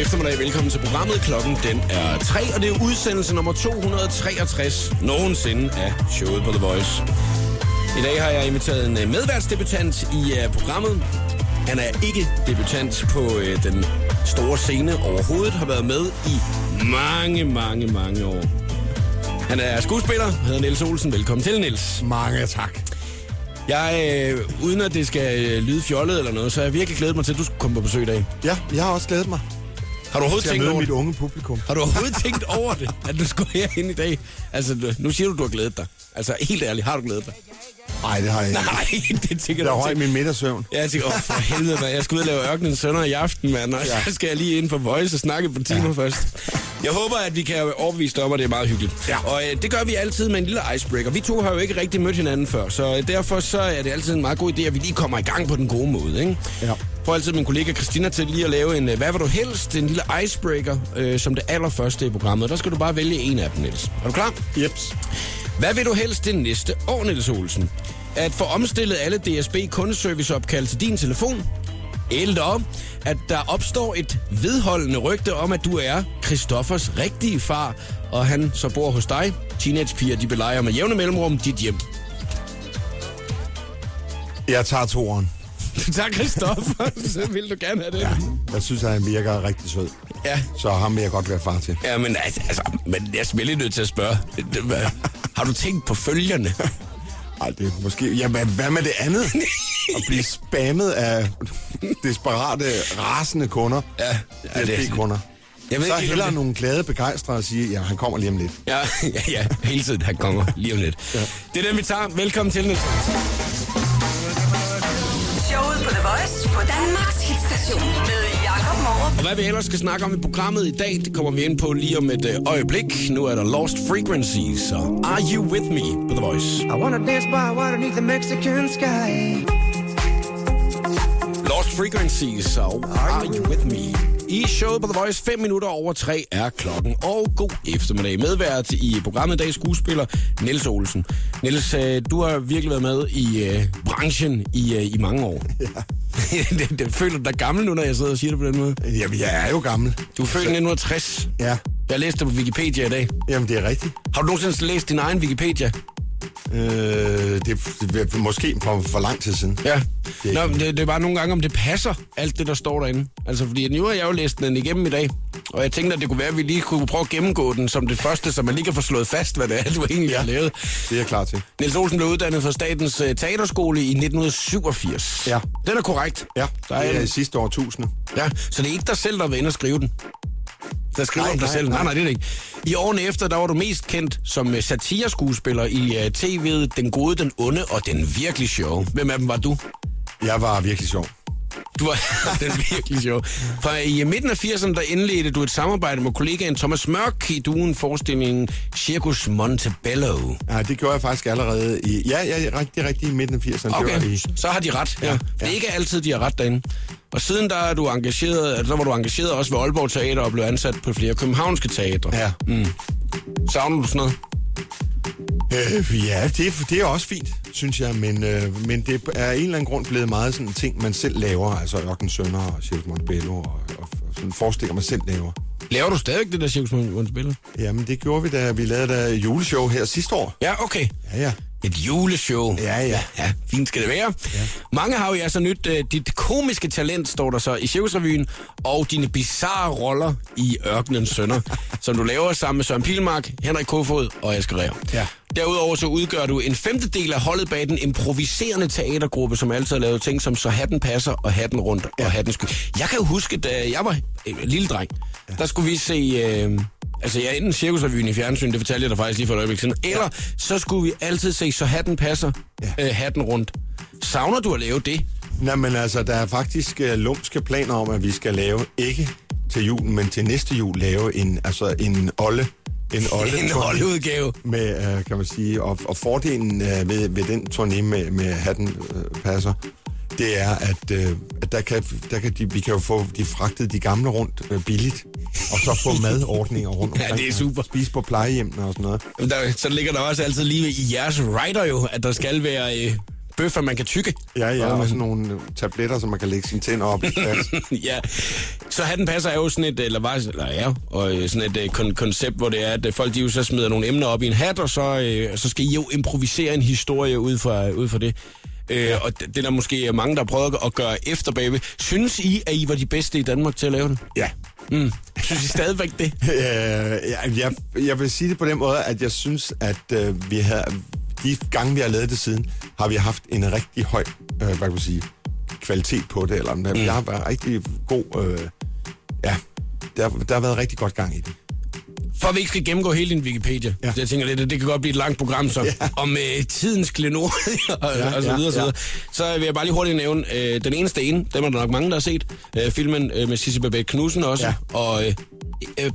God eftermiddag. Velkommen til programmet. Klokken den er 3, og det er udsendelse nummer 263 nogensinde af showet på The Voice. I dag har jeg inviteret en medværtsdebutant i programmet. Han er ikke debutant på den store scene overhovedet. Har været med i mange år. Han er skuespiller. Hedder Niels Olsen. Velkommen til, Niels. Mange tak. Jeg, uden at det skal lyde fjollet eller noget, så har jeg virkelig glædet mig til, at du skulle komme på besøg i dag. Ja, jeg har også glædet mig. Har du overhovedet tænkt over mit unge publikum? Har du overhovedet tænkt over det, at du skulle herinde i dag? Altså, nu siger du, du har glædet dig. Altså, helt ærligt, har du glædet dig? Nej, det har jeg ikke. Nej, det tænker jeg høj i min middagssøvn. Ja, jeg tænker, for helvede, man. Jeg skal ud og lave Ørkenens Sønner i aften, mand. Og så skal jeg lige ind på Voice og snakke på timer først. Jeg håber, at vi kan overbevise dig om, at det er meget hyggeligt. Ja. Og det gør vi altid med en lille icebreaker. Vi to har jo ikke rigtig mødt hinanden før, så derfor så er det altid en meget god idé, at vi lige kommer i gang på den gode måde, ikke? Ja. Får altid min kollega Christina til lige at lave en, hvad vil du helst, en lille icebreaker, som det allerførste i programmet. Der skal du bare vælge en af dem, Niels. Er du klar? Jeps. Hvad vil du helst det næste år, Niels Olsen? At få omstillet alle DSB kundeserviceopkald til din telefon? Eller at der opstår et vedholdende rygte om, at du er Christoffers rigtige far, og han så bor hos dig. Teenagepiger, de belejer med jævne mellemrum dit hjem. Jeg tager toeren. Du tager Christoffer, så vil du gerne have det. Ja, jeg synes, at han virker rigtig sød. Ja. Så ham vil jeg godt være far til. Ja, men altså, men jeg er selvfølgelig nødt til at spørge. Har du tænkt på følgerne? Ej, det er måske... Jamen, hvad med det andet? At blive spammet af desperate, rasende kunder. Ja, ja det er kunder. Jeg ved så ikke, hellere nogle glade begejstrede og sige, ja, han kommer lige om lidt. Ja, hele tiden, han kommer lige om lidt. Ja. Det er den, vi tager. Velkommen til, Niels. Showet på The Voice på Danmarks hitstation med Jakob. Og hvad vi ellers skal snakke om i programmet i dag, det kommer vi ind på lige om et øjeblik. Nu er der Lost Frequencies og Are You With Me på The Voice. I wanna dance by water beneath the Mexican sky. Lost Frequencies og Are You With Me. I showet på The Voice 5 minutter over 3 er klokken, og god eftermiddag. Medvært i programmet i dag, skuespiller Niels Olsen. Niels, du har virkelig været med i branchen i mange år. Ja. det føler du dig gammel nu, når jeg sidder og siger det på den måde? Jamen, jeg er jo gammel. Du er født i 1960. Ja. Jeg læste det på Wikipedia i dag. Jamen, det er rigtigt. Har du nogensinde læst din egen Wikipedia? Det er måske for lang tid siden. Ja. Det er bare nogle gange, om det passer, alt det, der står derinde. Altså, fordi nu har jeg jo læst den igennem i dag, og jeg tænkte, at det kunne være, at vi lige kunne prøve at gennemgå den som det første, så man lige kan få slået fast, hvad det er, du egentlig har lavet. Det er jeg klar til. Niels Olsen blev uddannet fra Statens Teaterskole i 1987. Ja. Den er korrekt. Ja, der er det sidste år 1000. Ja, så det er ikke dig selv, der var inde og skrive den. Så skriver du dig selv. Nej, det er det ikke. I årene efter, der var du mest kendt som satireskuespiller i tv'et Den Gode, Den Onde og Den Virkelig Sjove. Hvem af dem var du? Jeg var virkelig sjov. Du var den virkelig sjov. For i midten af 80'erne, der indledte du et samarbejde med kollegaen Thomas Mørk i duen forestillingen Circus Montebello. Ja, det gjorde jeg faktisk allerede i... Ja, rigtig i midten af 80'erne. Okay, så har de ret. Ja. Det er ikke altid, de har ret derinde. Og siden der var du engageret også ved Aalborg Teater og blev ansat på flere københavnske teatre. Ja. Mm. Savner du sådan noget? Ja, det er også fint, synes jeg, men det er af en eller anden grund blevet meget sådan ting, man selv laver, altså Ørkenens Sønner og Circus Montebello og sådan forestillinger, man selv laver. Laver du stadig det der Circus Montebello? Jamen, det gjorde vi, da vi lavede der juleshow her sidste år. Ja, okay. Ja. Et juleshow. Ja, fint skal det være. Ja. Mange har jo altså nyt dit komiske talent, står der så i Cirkusrevyen, og dine bizarre roller i Ørkenens Sønner, som du laver sammen med Søren Pilmark, Henrik Kofod og Asger Reher. Ja. Derudover så udgør du en femtedel af holdet bag den improviserende teatergruppe, som altid har lavet ting som Så Hatten Passer og Hatten Rundt og Hatten Sky. Jeg kan jo huske, da jeg var lille dreng, der skulle vi se... Altså, jeg er enten Cirkusrevyen i fjernsyn, det fortalte jeg dig faktisk lige for et øjeblik siden. Eller så skulle vi altid se Så Hatten Passer, Hatten Rundt. Savner du at lave det? Nej, men altså, der er faktisk lumske planer om, at vi skal lave, ikke til julen, men til næste jul, lave en olle. En oldeudgave. Med, kan man sige, og fordelen ved den turné med Hatten Passer, det er, at vi kan jo få de fragtet de gamle rundt billigt, og så få madordninger rundt omkring. Ja, det er super. Spise på plejehjemmene og sådan noget. Så ligger der også altid lige i jeres rider jo, at der skal være bøffer, man kan tygge. Ja, ja, og sådan nogle tabletter, som man kan lægge sine tænder op i. Ja, så Hatten Passer er jo sådan et, koncept, hvor det er, at folk de jo så smider nogle emner op i en hat, og så skal I jo improvisere en historie ud fra det. Og det er der måske mange, der prøver at gøre efter, baby. Synes I, at I var de bedste i Danmark til at lave det? Ja. Mm. Synes I stadigvæk det? Jeg vil sige det på den måde, at jeg synes, at vi havde... De gange, vi har lavet det siden, har vi haft en rigtig høj, kvalitet på det. Eller vi har været rigtig god... der har været rigtig godt gang i det. For at vi ikke skal gennemgå hele din Wikipedia. Ja. Jeg tænker lidt, at det kan godt blive et langt program, så om tidens klenod og så videre. Så vil jeg bare lige hurtigt nævne Den Eneste Ene. Dem er der nok mange, der har set. Filmen med Sissi Babette Knudsen også. Ja. Og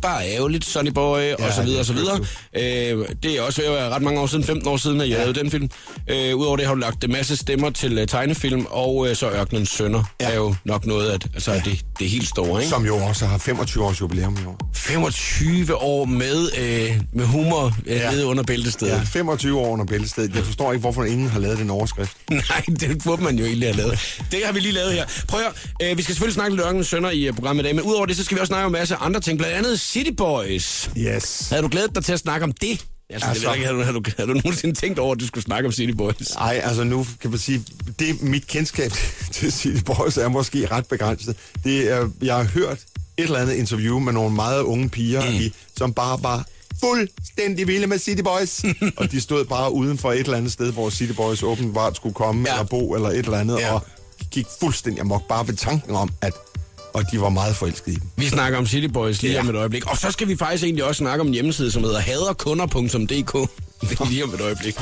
bare ærgerligt, Sonny Boy og så videre og så videre. Det er også ret mange år siden, 15 år siden, at jeg lavede den film. Udover det har du lagt en masse stemmer til tegnefilm, og så Ørkenens Sønner er jo nok noget, at det er helt store, ikke? Som jo også har 25 års jubilæum i år. 25 år med humor nede under bæltestedet. Ja, 25 år under bæltestedet. Jeg forstår ikke, hvorfor ingen har lavet den overskrift. Nej, det burde man jo egentlig have lavet. Det har vi lige lavet her. Prøv at høre, vi skal selvfølgelig snakke lidt Ørkenens Sønner i programmet i dag, men udover det, så skal vi også snakke om en masse andre ting, blandt andet Citybois. Yes. Havde du glædet dig til at snakke om det? Havde du nogensinde tænkt over, at du skulle snakke om Citybois? Nej, nu kan man sige, det mit kendskab til Citybois er måske ret begrænset. Jeg har hørt et eller andet interview med nogle meget unge piger, som bare var fuldstændig vilde med Citybois. Og de stod bare uden for et eller andet sted, hvor Citybois åbenbart skulle komme eller bo eller et eller andet, og gik fuldstændig amok bare ved tanken om, at og de var meget forelskede i dem. Vi snakker om Citybois lige om et øjeblik. Og så skal vi faktisk egentlig også snakke om en hjemmeside, som hedder haderkunder.dk. Lige om et øjeblik.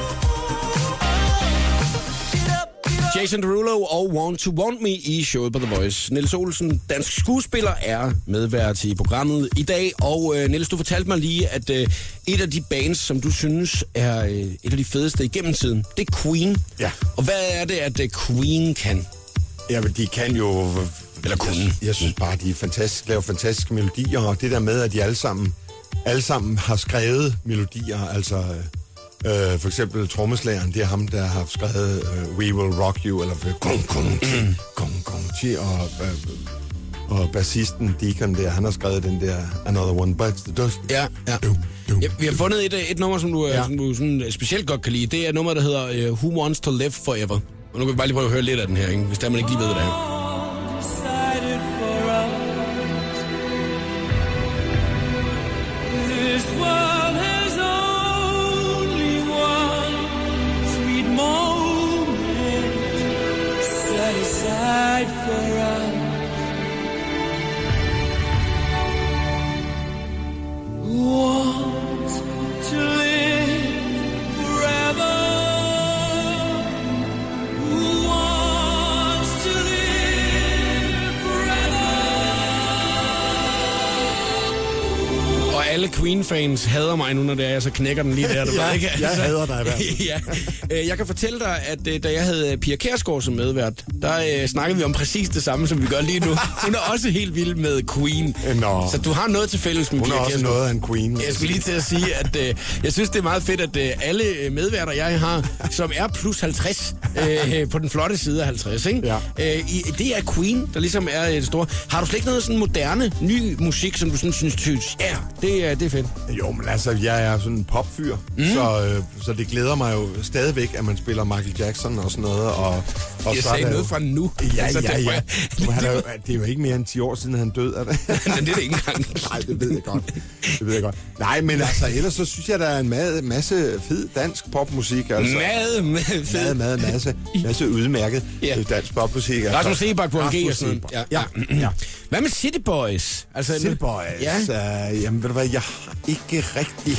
Jason Derulo og Want to Want Me i showet på The Voice. Niels Olsen, dansk skuespiller, er medvært i programmet i dag. Og Niels, du fortalte mig lige, at et af de bands, som du synes er et af de fedeste igennem tiden, det er Queen. Ja. Og hvad er det, at Queen kan? Jamen, de kan jo... Eller jeg synes bare, de er fantastisk, laver fantastiske melodier, og det der med, at de alle sammen har skrevet melodier, altså for eksempel trommeslageren, det er ham, der har skrevet We Will Rock You, eller og bassisten Deacon der, han har skrevet den der Another One Bites the Dust. Ja. Vi har fundet et nummer, som du sådan specielt godt kan lide. Det er et nummer, der hedder Who Wants to Live Forever. Og nu kan vi bare lige prøve at høre lidt af den her, ikke? Hvis der man ikke lige ved, hvad det er. Queen-fans hader mig nu, når det er, så knækker den lige der. Jeg hader dig i hvert fald. Jeg kan fortælle dig, at da jeg havde Pia Kjærsgaard som medvært, der snakkede vi om præcis det samme, som vi gør lige nu. Hun er også helt vild med Queen. Nå. Så du har noget til fælles med Pia Kjærsgaard. Hun er også noget af en Queen. Jeg skulle lige til at sige, at jeg synes, det er meget fedt, at alle medværter, jeg har, som er plus 50, på den flotte side af 50, ikke? Ja. Det er Queen, der ligesom er det store. Har du slet ikke noget sådan moderne, ny musik, som du sådan synes, ja, det er fedt? Jo, men jeg er sådan en popfyr, så det glæder mig jo stadigvæk, at man spiller Michael Jackson og sådan noget. Og jeg så sagde noget jo... fra nu. Ja. Det er jo ikke mere end 10 år siden, han døde af det. Men det er det ikke engang. Nej, det ved jeg godt. Nej, men ellers så synes jeg, der er en masse fed dansk popmusik. Altså. Masse udmærket dansk popmusik. Rasmus Sebak på en G og sådan noget. Ja. Hvad med Citybois? Citybois? Ja. Jamen ved du hvad, jeg har ikke rigtig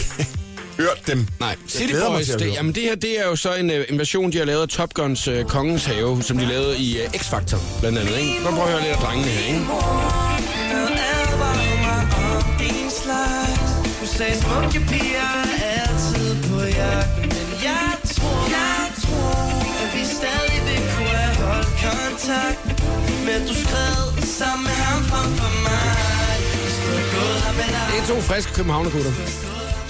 hørt dem. Nej, Citybois, det her det er jo så en version, de har lavet af Top Guns Kongens Have, som de lavede i X-Faktorer, blandt andet, ikke? Så prøv at høre lidt af drengene her, ikke? Du sagde smukke piger er altid på jagten, men jeg tror, at vi stadig vil kunne have holdt kontakt, men du skred sammen med ham frem for mig. Det er to friske københavnergutter,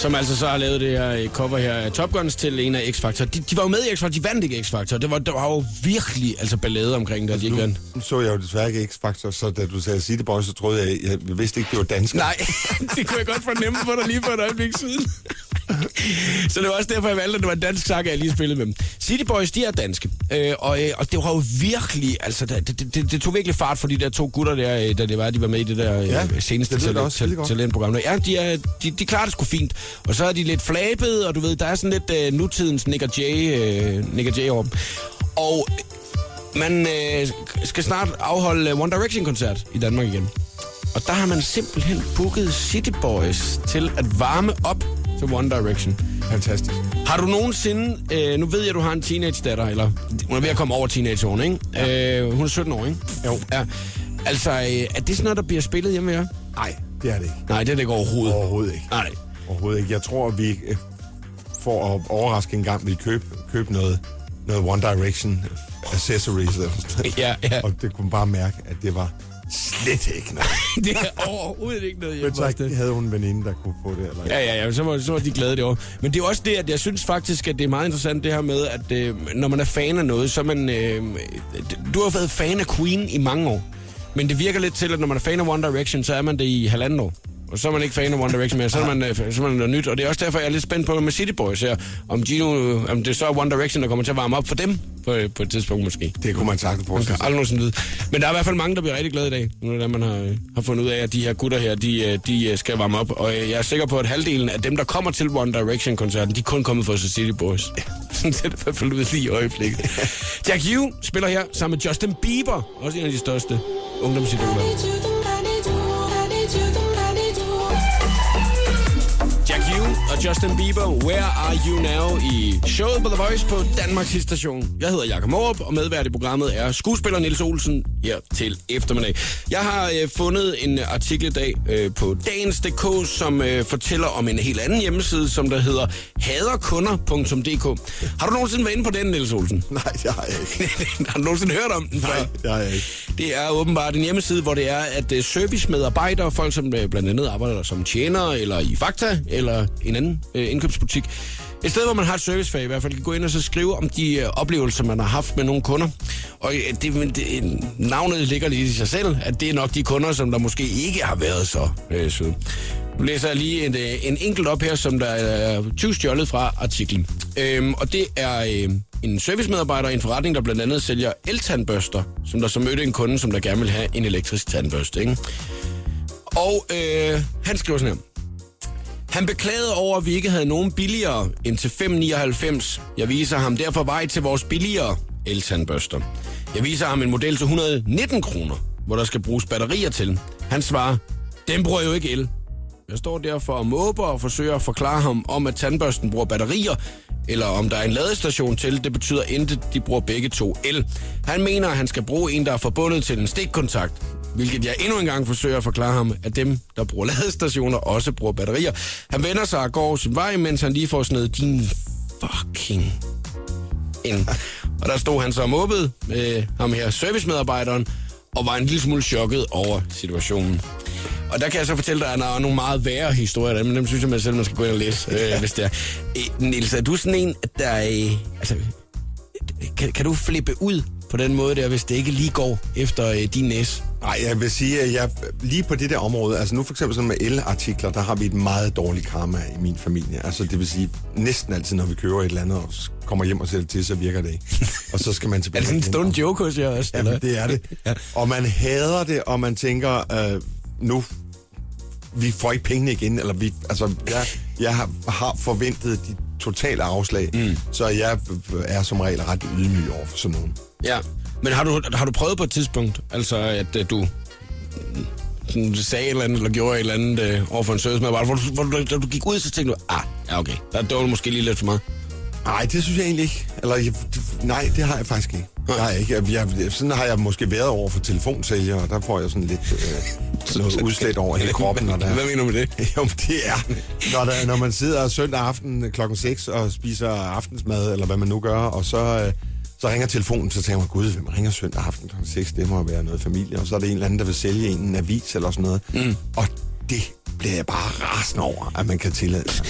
som altså så har lavet det her cover her af Top Guns til en af X-Faktorer. De var jo med i X-Faktorer, de vandt ikke X-Faktorer. Der var jo virkelig altså ballade omkring det, altså, de ikke vandt. Så jeg jo desværre ikke X-Faktorer, så da du sagde Citybois, så troede jeg, jeg vidste ikke, det var dansk. Nej, det kunne jeg godt fornemme på dig lige for et øjeblik siden. Så det var også derfor, jeg valgte, at det var en dansk sang, jeg lige spillede med dem. Citybois, de er danske. Og det var jo virkelig, altså, det tog virkelig fart for de der to gutter der, da de var med i det der seneste talentprogram. Ja, de klarede det sgu fint. Og så er de lidt flabede, og du ved, der er sådan lidt nutidens Nick og Jay over dem. Og man skal snart afholde One Direction-koncert i Danmark igen. Og der har man simpelthen booket Citybois til at varme op til One Direction. Fantastisk. Har du nogensinde... nu ved jeg, at du har en teenage-datter, eller... Hun er ved at komme over teenageåren, ikke? Ja. Hun er 17 år, ikke? Jo. Ja. Altså, er det sådan noget, der bliver spillet hjemme her? Nej, det er det ikke. Nej, det er det ikke overhovedet. Overhovedet ikke. Nej. Overhovedet ikke. Jeg tror, at vi for at overraske en gang vil købe noget One Direction accessories. Ja. Og det kunne bare mærke, at det var... Slet ikke noget. Det er overhovedet ikke noget hjemme. Men så havde hun en veninde, der kunne få det. Eller? Ja, så var de glade det over. Men det er også det, at jeg synes faktisk, at det er meget interessant det her med, at når man er fan af noget, så er man... du har været fan af Queen i mange år. Men det virker lidt til, at når man er fan af One Direction, så er man det i halvandet år. Og så er man ikke fan af One Direction mere, så er man noget nyt. Og det er også derfor, jeg er lidt spændt på med Citybois her, om det så er One Direction, der kommer til at varme op for dem på et tidspunkt måske. Det kunne man sagtens på. Men der er i hvert fald mange, der bliver rigtig glade i dag, nu da man har fundet ud af, at de her gutter her, de skal varme op. Og jeg er sikker på, at halvdelen af dem, der kommer til One Direction-koncerten, de er kun kommet for at se Citybois. Det er i hvert fald ud lige i øjeblikket. Jack Hugh spiller her sammen med Justin Bieber, også en af de største ungdomsidoler. Og Justin Bieber, Where Are You Now i showet på The Voice på Danmarks station. Jeg hedder Jakob, og medvært i programmet er skuespiller Niels Olsen her til eftermiddag. Jeg har fundet en artikel i dag på dagens.dk, som fortæller om en helt anden hjemmeside, som der hedder haderkunder.dk. Har du nogensinde været inde på den, Niels Olsen? Nej, det har jeg ikke. Har du nogensinde hørt om den? Nej, det har jeg ikke. Det er åbenbart en hjemmeside, hvor det er, at servicemedarbejdere, folk som blandt andet arbejder som tjenere, eller i Fakta, eller en anden indkøbsbutik. Et sted, hvor man har et servicefag i hvert fald, kan gå ind og så skrive om de oplevelser, man har haft med nogle kunder. Og navnet ligger lige i sig selv, at det er nok de kunder, som der måske ikke har været så søde. Nu læser jeg lige en enkelt op her, som der er tyvstjålet fra artiklen. Og det er en servicemedarbejder i en forretning, der blandt andet sælger el-tandbørster, som der så mødte en kunde, som der gerne vil have en elektrisk tandbørste. Ikke? Og han skriver sådan her. Han beklagede over, at vi ikke havde nogen billigere end til 5,99. Jeg viser ham derfor vej til vores billigere el-tandbørster. Jeg viser ham en model til 119 kroner, hvor der skal bruges batterier til. Han svarer, den bruger jo ikke el. Jeg står derfor og måber og forsøger at forklare ham om, at tandbørsten bruger batterier, eller om der er en ladestation til. Det betyder intet, de bruger begge to el. Han mener, at han skal bruge en, der er forbundet til en stikkontakt. Hvilket jeg endnu engang forsøger at forklare ham, at dem, der bruger ladestationer, også bruger batterier. Han vender sig og går sin vej, mens han lige får sned din fucking ind. Og der stod han så måbet med ham her, servicemedarbejderen, og var en lille smule chokket over situationen. Og der kan jeg så fortælle dig, at der er nogle meget værre historier der, men dem synes jeg selv, man skal gå ind og læse, hvis det er. Niels, er du sådan en, der er... Altså, kan du flippe ud på den måde der, hvis det ikke lige går efter din næse? Nej, jeg vil sige, at jeg lige på det der område, altså nu for eksempel sådan med el-artikler, der har vi et meget dårligt karma i min familie. Altså det vil sige, næsten altid, når vi køber et eller andet og kommer hjem og sælger til, så virker det ikke. Og så skal man tilbage. Er det sådan en stund joke hos jer også? Jamen, eller? Det er det. Og man hader det, og man tænker, nu, vi får ikke pengene igen, eller vi, altså, jeg har forventet de totale afslag, så jeg er som regel ret ydmyg over for sådan nogen. Ja, men har du prøvet på et tidspunkt, altså at du sagde et eller andet, eller gjorde et eller andet over for en servicemedarbejder, hvor du gik ud, så tænkte du, ja okay, der var måske lige lidt for meget? Nej, det synes jeg egentlig ikke. Nej, det har jeg faktisk ikke. Sådan har jeg måske været over for telefonsælgere, og der får jeg sådan lidt noget udslæt over hele kroppen. Hvad mener du med det? Jo, det er, når man sidder søndag aften klokken 6 og spiser aftensmad, eller hvad man nu gør, og så ringer telefonen, så tænker man, gud, hvem ringer søndag aften klokken 6? Det må være noget familie, og så er det en eller anden, der vil sælge en avis eller sådan noget. Og det bliver jeg bare rasende over, at man kan tillade sig.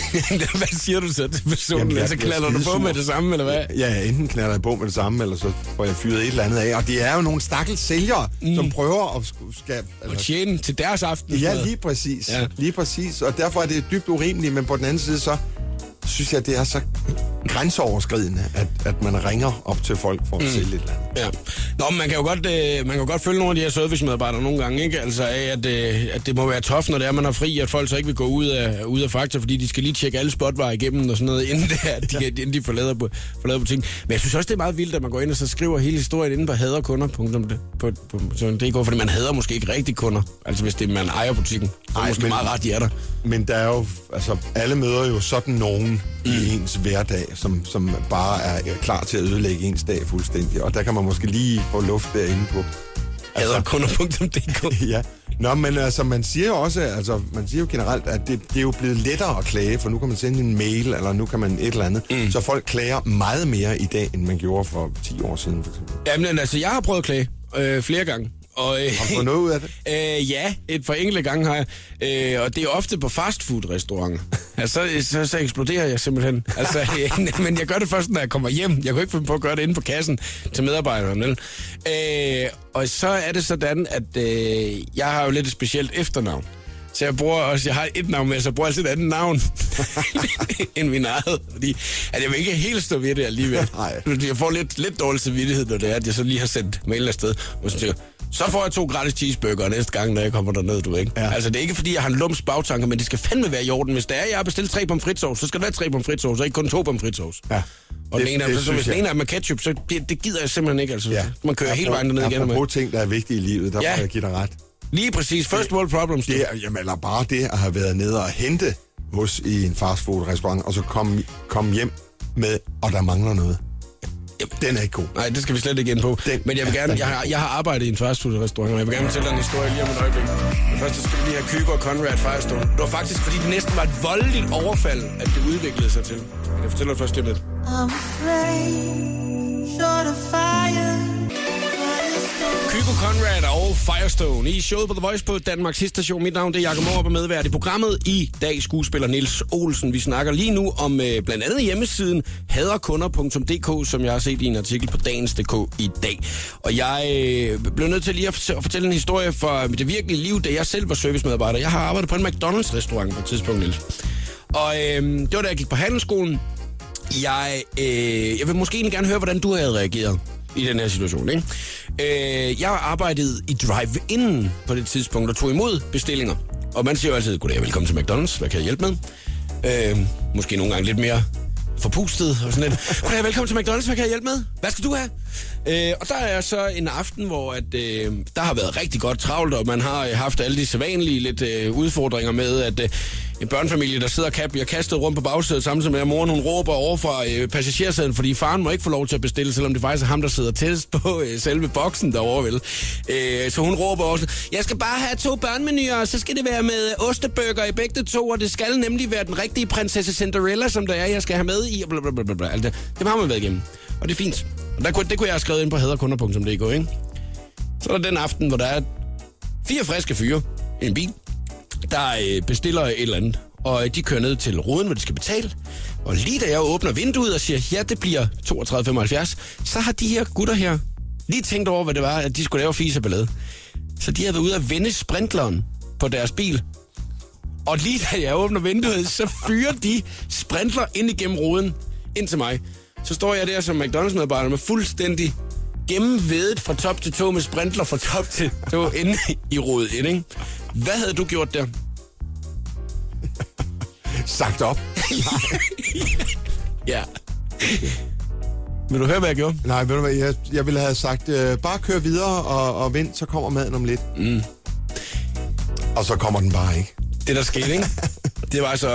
Hvad siger du så til personen? Jamen, så knaller du på med det samme, eller hvad? Ja, enten knaller jeg på med det samme, eller så får jeg fyret et eller andet af. Og det er jo nogle stakkels sælgere, som prøver at skabe... Altså, og tjene til deres aften. Ja, lige præcis. Ja. Lige præcis. Og derfor er det dybt urimeligt, men på den anden side så... synes jeg, det er så grænseoverskridende, at man ringer op til folk for at sælge et eller andet. Ja. Nå, men man kan jo godt, følge nogle af de her servicemedarbejdere nogle gange, ikke? Altså af, at det må være tough, når det er, man har fri, at folk så ikke vil gå ud af Fakta, fordi de skal lige tjekke alle spotvarer igennem og sådan noget, inden de forlader butikken. Men jeg synes også, det er meget vildt, at man går ind og så skriver hele historien inde på haderkunder.dk, fordi man hader måske ikke rigtig kunder, altså hvis det man ejer butikken. Det er måske meget rart, de er der. Men der er jo, altså alle møder jo sådan nogen i ens hverdag, som bare er klar til at ødelægge ens dag fuldstændig. Og der kan man måske lige få luft derinde på. Altså, haderkunder.dk. Ja. Nå, men altså, man siger jo generelt, at det er jo blevet lettere at klage, for nu kan man sende en mail, eller nu kan man et eller andet. Så folk klager meget mere i dag, end man gjorde for 10 år siden, for eksempel. Jamen, altså, jeg har prøvet at klage flere gange. Har du fået noget ud af det? Ja, et par enkelte gange har jeg. Og det er ofte på fastfood-restauranter. Altså, så eksploderer jeg simpelthen. Altså, men jeg gør det først, når jeg kommer hjem. Jeg kunne ikke finde på at gøre det inde på kassen til medarbejderne. Og så er det sådan, at jeg har jo lidt et specielt efternavn. Så jeg har et navn med, så jeg bruger altid et andet navn end min eget. Fordi jeg vil ikke helt stå ved det alligevel. Jeg får lidt dårlig samvittighed, når det er, at jeg så lige har sendt mailen afsted. Og så får jeg 2 gratis cheeseburger næste gang, når jeg kommer derned, du ikke? Ja. Altså, det er ikke, fordi jeg har en lums bagtanker, men det skal fandme være i orden. Hvis det er, jeg har bestilt 3 pomfritsauce, så skal der være 3 pomfritsauce, og ikke kun 2 pomfritsauce. Ja. Og hvis den ene er med ketchup, så det gider jeg simpelthen ikke. Altså, ja. Man kører hele vejen derned igen. Apropos ting, der er vigtige i livet, der må jeg give dig ret. Lige præcis. First world problems. Jamen, eller bare det at have været nede og hente hos i en fastfood-restaurant, og så komme hjem med, og der mangler noget. Den er ikke god. Nej, det skal vi slet ikke ind på. Men jeg vil gerne... Jeg har arbejdet i en fastfood-restaurant, og jeg vil gerne fortælle en historie lige om et øjeblik. Men først skal vi lige have Kygo og Conrad Firestone. Det var faktisk, fordi det næsten var et voldeligt overfald, at det udviklede sig til. Men jeg fortæller dig først lidt. Kygo, Conrad og Firestone i showet på The Voice på Danmarks Hitstation. Mit navn er Jakob og medvært i programmet i dag skuespiller Niels Olsen. Vi snakker lige nu om blandt andet hjemmesiden haderkunder.dk, som jeg har set i en artikel på dagens.dk i dag. Og jeg blev nødt til lige at fortælle en historie fra det virkelige liv, da jeg selv var servicemedarbejder. Jeg har arbejdet på en McDonald's-restaurant på et tidspunkt, Niels. Og det var da jeg gik på handelsskolen. Jeg vil måske egentlig gerne høre, hvordan du havde reageret i den her situation, ikke? Jeg arbejdede i drive-in på det tidspunkt og tog imod bestillinger. Og man siger jo altid, goddag, velkommen til McDonald's, hvad kan jeg hjælpe med? Måske nogle gange lidt mere forpustet og sådan lidt. Goddag, velkommen til McDonald's, hvad kan jeg hjælpe med? Hvad skal du have? Og der er så en aften, hvor at, der har været rigtig godt travlt, og man har haft alle de sædvanlige lidt udfordringer med, at en børnefamilie, der sidder og bliver kastet rundt på bagsædet, samtidig med, at moren hun råber over fra passagersæden, fordi faren må ikke få lov til at bestille, selvom det faktisk er ham, der sidder tættest på selve boksen derovre, vel. Så hun råber også, jeg skal bare have 2 børnemenuer, og så skal det være med ostebøger i begge 2, og det skal nemlig være den rigtige prinsesse Cinderella, som der er, jeg skal have med i, og blablabla. Altså, det har man været igennem, og det er fint. Og det kunne jeg have skrevet ind på haderkunder.dk, ikke? Så er der den aften, hvor der er 4 friske fyre i en bil, der bestiller et eller andet, og de kører ned til ruden, hvor de skal betale. Og lige da jeg åbner vinduet og siger, ja, det bliver 32,75, så har de her gutter her lige tænkt over, hvad det var, at de skulle lave fise ballade. Så de havde været ude at vende sprinkleren på deres bil. Og lige da jeg åbner vinduet, så fyrer de sprintler ind igennem ruden ind til mig. Så står jeg der som McDonald's-medarbejder med fuldstændig gennemvedet fra top til tå med sprintler fra top til tå inde i rodet ind, ikke? Hvad havde du gjort der? Sagt op. Ja. Vil du høre, hvad jeg gjorde? Nej, ved du hvad, jeg ville have sagt, bare kør videre og vent, så kommer maden om lidt. Og så kommer den bare ikke. Det der skete, ikke? Det var så,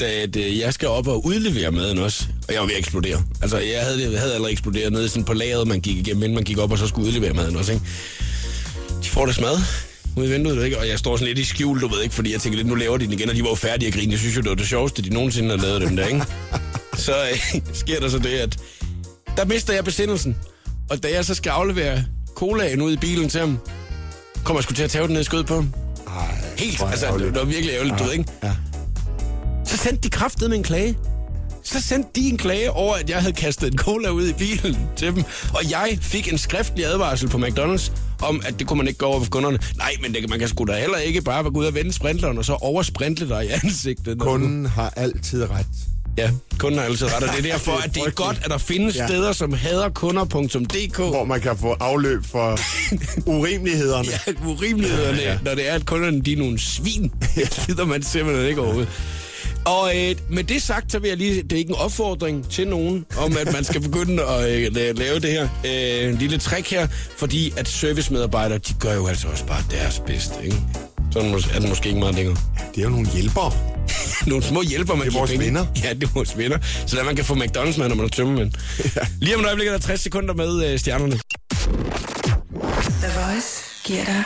at jeg skal op og udlevere maden også. Og jeg var ved at eksplodere. Altså, jeg havde allerede eksploderet nede sådan på lageret, man gik igennem, inden man gik op og så skulle udlevere maden også, ikke? De får deres mad ude i vinduet, ikke? Og jeg står sådan lidt i skjul, du ved ikke, fordi jeg tænker lidt, nu laver de den igen, og de var jo færdige at grine. Jeg synes jo, det var det sjoveste, de nogensinde har lavet dem der, ikke? Så sker der så det, at der mister jeg besindelsen. Og da jeg så skal aflevere colaen ud i bilen til ham, kommer jeg sgu til at tage den ned i skød på ham. Ej. helt. Altså, det var virkelig ærgerligt, du ved, ikke? Ja. Så sendte de kraftedeme med en klage. Så sendte de en klage over, at jeg havde kastet en cola ud i bilen til dem. Og jeg fik en skriftlig advarsel på McDonald's om, at det kunne man ikke gå over for kunderne. Nej, men det, man kan sgu da heller ikke bare gå ud og vende sprinteren og så oversprintle dig i ansigtet. Kunden har altid ret. Ja, kunden har altid ret, og det er derfor, at det er godt, at der findes steder, som haderkunder.dk. Hvor man kan få afløb for urimelighederne. Ja, urimelighederne, ja. Når det er, at kunderne de er nogle svin. Det gider man simpelthen ikke overhovedet. Og med det sagt, så vil jeg lige, det er ikke en opfordring til nogen, om at man skal begynde at lave det her lille trick her, fordi at servicemedarbejdere, de gør jo altså også bare deres bedste, ikke? Sådan er det måske ikke meget længere. Det er jo nogle hjælpere. Nogle små hjælpere, man giver penge. Det er vores venner. Ja, det er vores venner. Så der man kan få McDonald's med, når man er tømmermænd. Ja. Lige om et øjeblik er der 60 sekunder med stjernerne. The Voice giver dig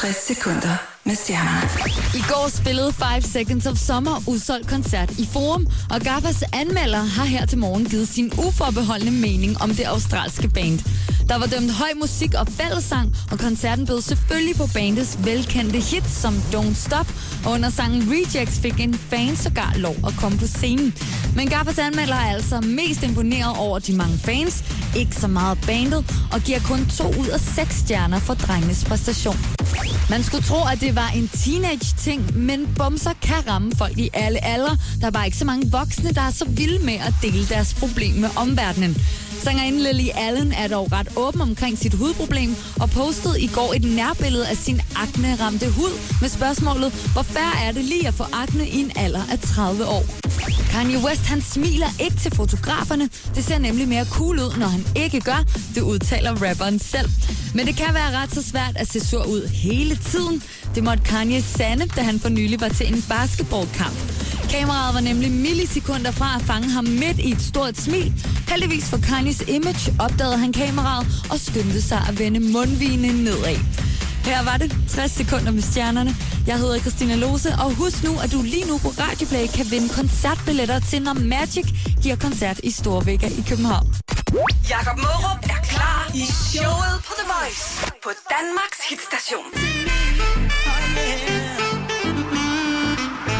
60 sekunder med stjernerne. I går spillede 5 Seconds of Summer udsolgt koncert i Forum, og Gabas anmelder har her til morgen givet sin uforbeholdne mening om det australske band. Der var dømt høj musik og fællessang, og koncerten bød selvfølgelig på bandets velkendte hits som Don't Stop, og under sangen Rejects fik en fan sågar lov at komme på scenen. Men Gabas anmelder er altså mest imponeret over de mange fans, ikke så meget bandet, og giver kun 2 ud af 6 stjerner for drengenes præstation. Man skulle tro, at det var en teenage-ting, men bumser kan ramme folk i alle aldre. Der er bare ikke så mange voksne, der er så vilde med at dele deres problem med omverdenen. Sangerinden Lily Allen er dog ret åben omkring sit hudproblem og postede i går et nærbillede af sin akne-ramte hud med spørgsmålet, hvor fair er det lige at få akne i en alder af 30 år? Kanye West, han smiler ikke til fotograferne. Det ser nemlig mere cool ud, når han ikke gør. Det udtaler rapperen selv. Men det kan være ret så svært at se sur ud hele tiden. Det måtte Kanye sande, da han for nylig var til en basketballkamp. Kameraet var nemlig millisekunder fra at fange ham midt i et stort smil. Heldigvis for Kanyes image opdagede han kameraet og skyndte sig at vende mundvinen nedad. Her var det 60 sekunder med stjernerne. Jeg hedder Christina Lose, og husk nu, at du lige nu på Radioplay kan vinde koncertbilletter til, når Magic giver koncert i Storvækker i København. Jakob Mårup er klar i showet på The Voice på Danmarks hitstation.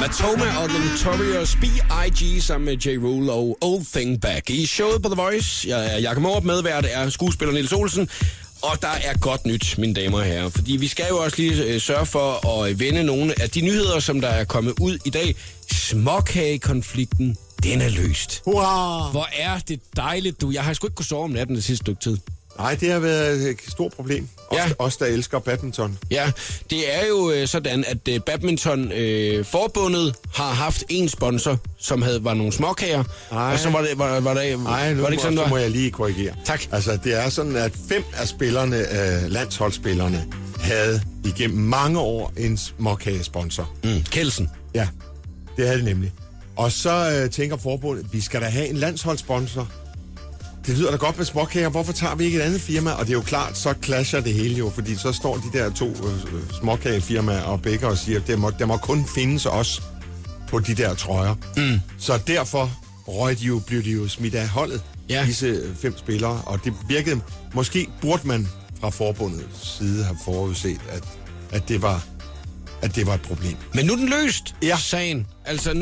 Matoma og The Notorious B.I.G. sammen med J. Rule og Old Thing Back. I showet på The Voice, jeg er Jakob Mårup, medvært er skuespiller Niels Olsen. Og der er godt nyt, mine damer og herrer, fordi vi skal jo også lige sørge for at vende nogle af de nyheder, som der er kommet ud i dag. Småkagekonflikten, den er løst. Hurra! Hvor er det dejligt, du. Jeg har sgu ikke kunnet sove om natten det sidste stykke tid. Nej, det har været et stort problem. Os, der elsker badminton. Ja, det er jo sådan, at badmintonforbundet har haft en sponsor, som var nogle småkager. Ej. Og så var det ikke sådan, der må jeg lige korrigere. Tak. Altså, det er sådan, at 5 af spillerne, landsholdsspillerne, havde igennem mange år en småkagesponsor. Kelsen. Ja, det havde det nemlig. Og så tænker forbundet, vi skal da have en landsholdssponsor. Det lyder da godt med småkager. Hvorfor tager vi ikke et andet firma? Og det er jo klart, så clasher det hele jo, fordi så står de der 2 småkagefirmaer og begge og siger, at der må kun findes os på de der trøjer. Mm. Så derfor blev de jo smidt af holdet, disse 5 spillere. Og det virkede, måske burde man fra forbundets side have forudset, at det var et problem. Men nu er den løst, sagen. Altså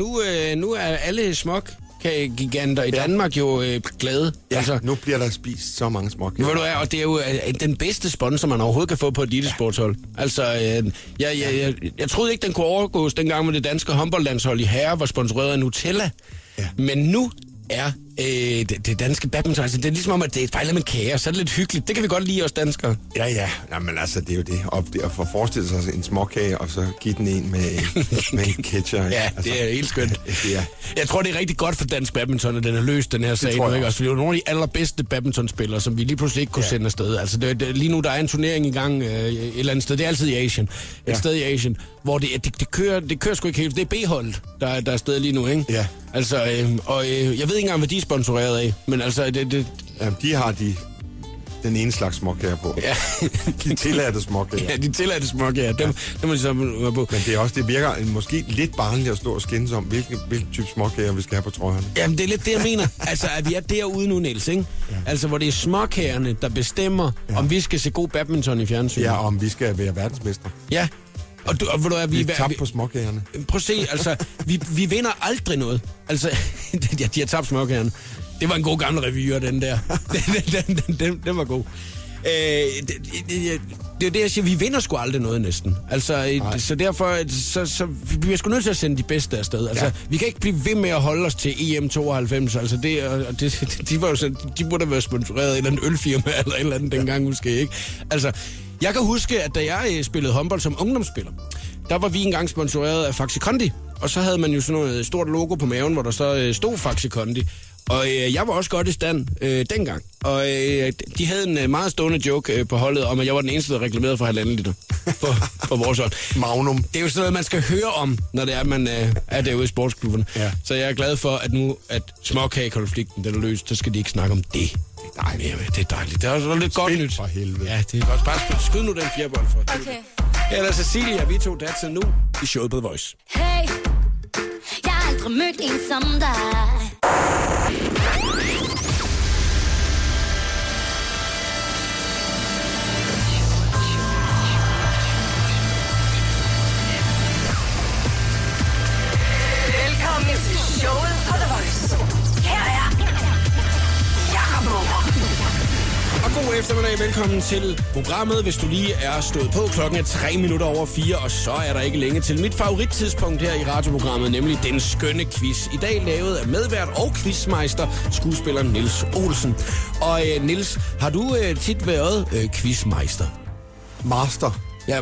nu er alle småkagegiganter i Danmark jo glade. Ja, altså, nu bliver der spist så mange småkager. Ved du hvad, og det er jo den bedste sponsor, man overhovedet kan få på et elitesportshold. Altså, jeg troede ikke, den kunne overgås dengang med det danske håndboldlandshold i herre, var sponsoreret af Nutella. Ja. Men nu er det danske badminton, altså det er ligesom om, at det er fejlet med kager, så er det lidt hyggeligt. Det kan vi godt lide os danskere. Ja, jamen altså, det er jo det. At få forestillet sig en småkage, og så give den en med en ketcher. Ja, altså, det er helt skønt. Ja. Jeg tror, det er rigtig godt for dansk badminton, at den har løst den her sag. Tror jeg også. Vi er jo nogle af de allerbedste badmintonspillere, som vi lige pludselig ikke kunne sende afsted. Altså, lige nu, der er en turnering i gang et eller andet sted. Det er altid i Asien. Et sted i Asien, hvor det kører sgu ikke helt. Det er B-holdet, der er afsted lige nu, ikke? Ja. Altså, jeg ved ikke engang, hvad de er sponsoreret af, men altså... Jamen, de har den ene slags småkager på. Ja. De tilladte småkager. Ja, de tilladte småkager. Dem må de så være på. Men det er også, det virker måske lidt barnligt at stå og skændes om, hvilken type småkager vi skal have på trøjerne. Jamen, det er lidt det, jeg mener. Altså, at vi er derude nu, Niels, ikke? Ja. Altså, hvor det er småkagerne, der bestemmer, om vi skal se god badminton i fjernsynet. Ja, om vi skal være verdensmester. Ja. Og hvor er vi tabt på småkagerne. Prøv at se, altså, vi vinder aldrig noget. Altså, de har tabt småkagerne. Det var en god gammel revyer, den der. Den var god. Det er det, jeg siger, vi vinder sgu aldrig noget næsten. Altså, så derfor, så vi er sgu nødt til at sende de bedste afsted. Altså, ja. Vi kan ikke blive ved med at holde os til EM92. Altså, de var jo sådan, de burde have været sponsoreret af en eller anden ølfirma eller et eller andet dengang, måske ikke. Altså, jeg kan huske, at da jeg spillede håndbold som ungdomsspiller, der var vi engang sponsoreret af Faxi Kondi. Og så havde man jo sådan et stort logo på maven, hvor der så stod Faxi Kondi. Og jeg var også godt i stand dengang. Og de havde en meget stående joke på holdet om, at jeg var den eneste, der reklamerede for 1,5 liter på vores hold. Magnum. Det er jo sådan noget, man skal høre om, når det er, man er derude i sportsklubberne. Ja. Så jeg er glad for, at nu at småkagekonflikten den er løst, så skal de ikke snakke om det. Det er dejligt. Det er også lidt godt nyt. For helvede. Ja, det er godt. Bare skyd nu den fjerbold for. Okay. Eller Cecilia, vi tog datid nu i showet på The Voice. Hey, jeg har aldrig mødt en som dig. Velkommen til showet på The Voice. Her er Jakob. Og god eftermiddag. Velkommen til programmet. Hvis du lige er stået på, klokken er 3 minutter over 4, og så er der ikke længe til mit favorittidspunkt her i radioprogrammet, nemlig den skønne quiz. I dag lavet af medvært og quizmeister, skuespiller Niels Olsen. Og Niels, har du tit været quizmeister? Master. Ja,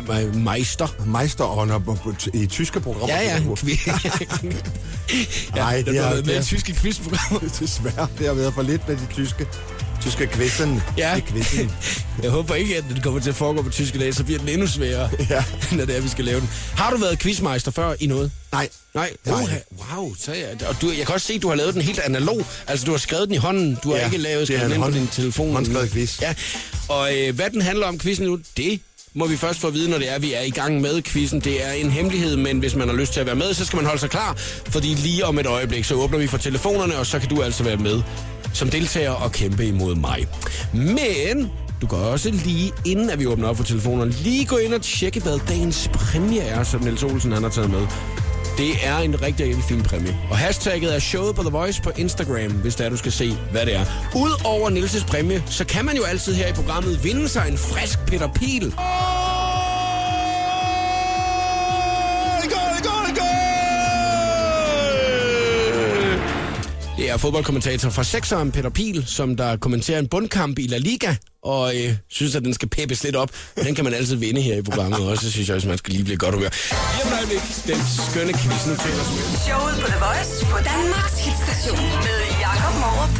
meisterånder i tyske programmer. Ja, ja. Nej, det har været med i tyske quizprogrammer. Desværre, det har været for lidt med de tyske quizzen. Ja. Jeg håber ikke, at det kommer til at foregå på tyske dage, så bliver den endnu sværere, ja, når det er, vi skal lave den. Har du været quizmeister før i noget? Nej. Nej. Wow, så ja. Og jeg kan også se, at du har lavet den helt analog. Altså, du har skrevet den i hånden. Du har ikke lavet den på din telefon. Håndskrevet quiz. Ja. Og hvad den handler om, quizzen nu, det må vi først få at vide, når det er, vi er i gang med quizzen. Det er en hemmelighed, men hvis man har lyst til at være med, så skal man holde sig klar, fordi lige om et øjeblik, så åbner vi for telefonerne, og så kan du altså være med som deltager og kæmpe imod mig. Men du kan også lige, inden at vi åbner op for telefonerne, lige gå ind og tjekke, hvad dagens præmie er, som Niels Olsen han har taget med. Det er en rigtig, rigtig fin præmie. Og hashtagget er showet på The Voice på Instagram, hvis der du skal se, hvad det er. Udover Nielses præmie, så kan man jo altid her i programmet vinde sig en frisk Peter Piel. Det er fodboldkommentator fra Sexeren, Peter Piel, som der kommenterer en bundkamp i La Liga, og synes, at den skal peppes lidt op. Den kan man altid vinde her i programmet, og så synes jeg også, man skal lige blive godt humør. Jamen øjeblik, den skønne quiz nu til os. Showet på The Voice på Danmarks hitstation med Jakob Morup.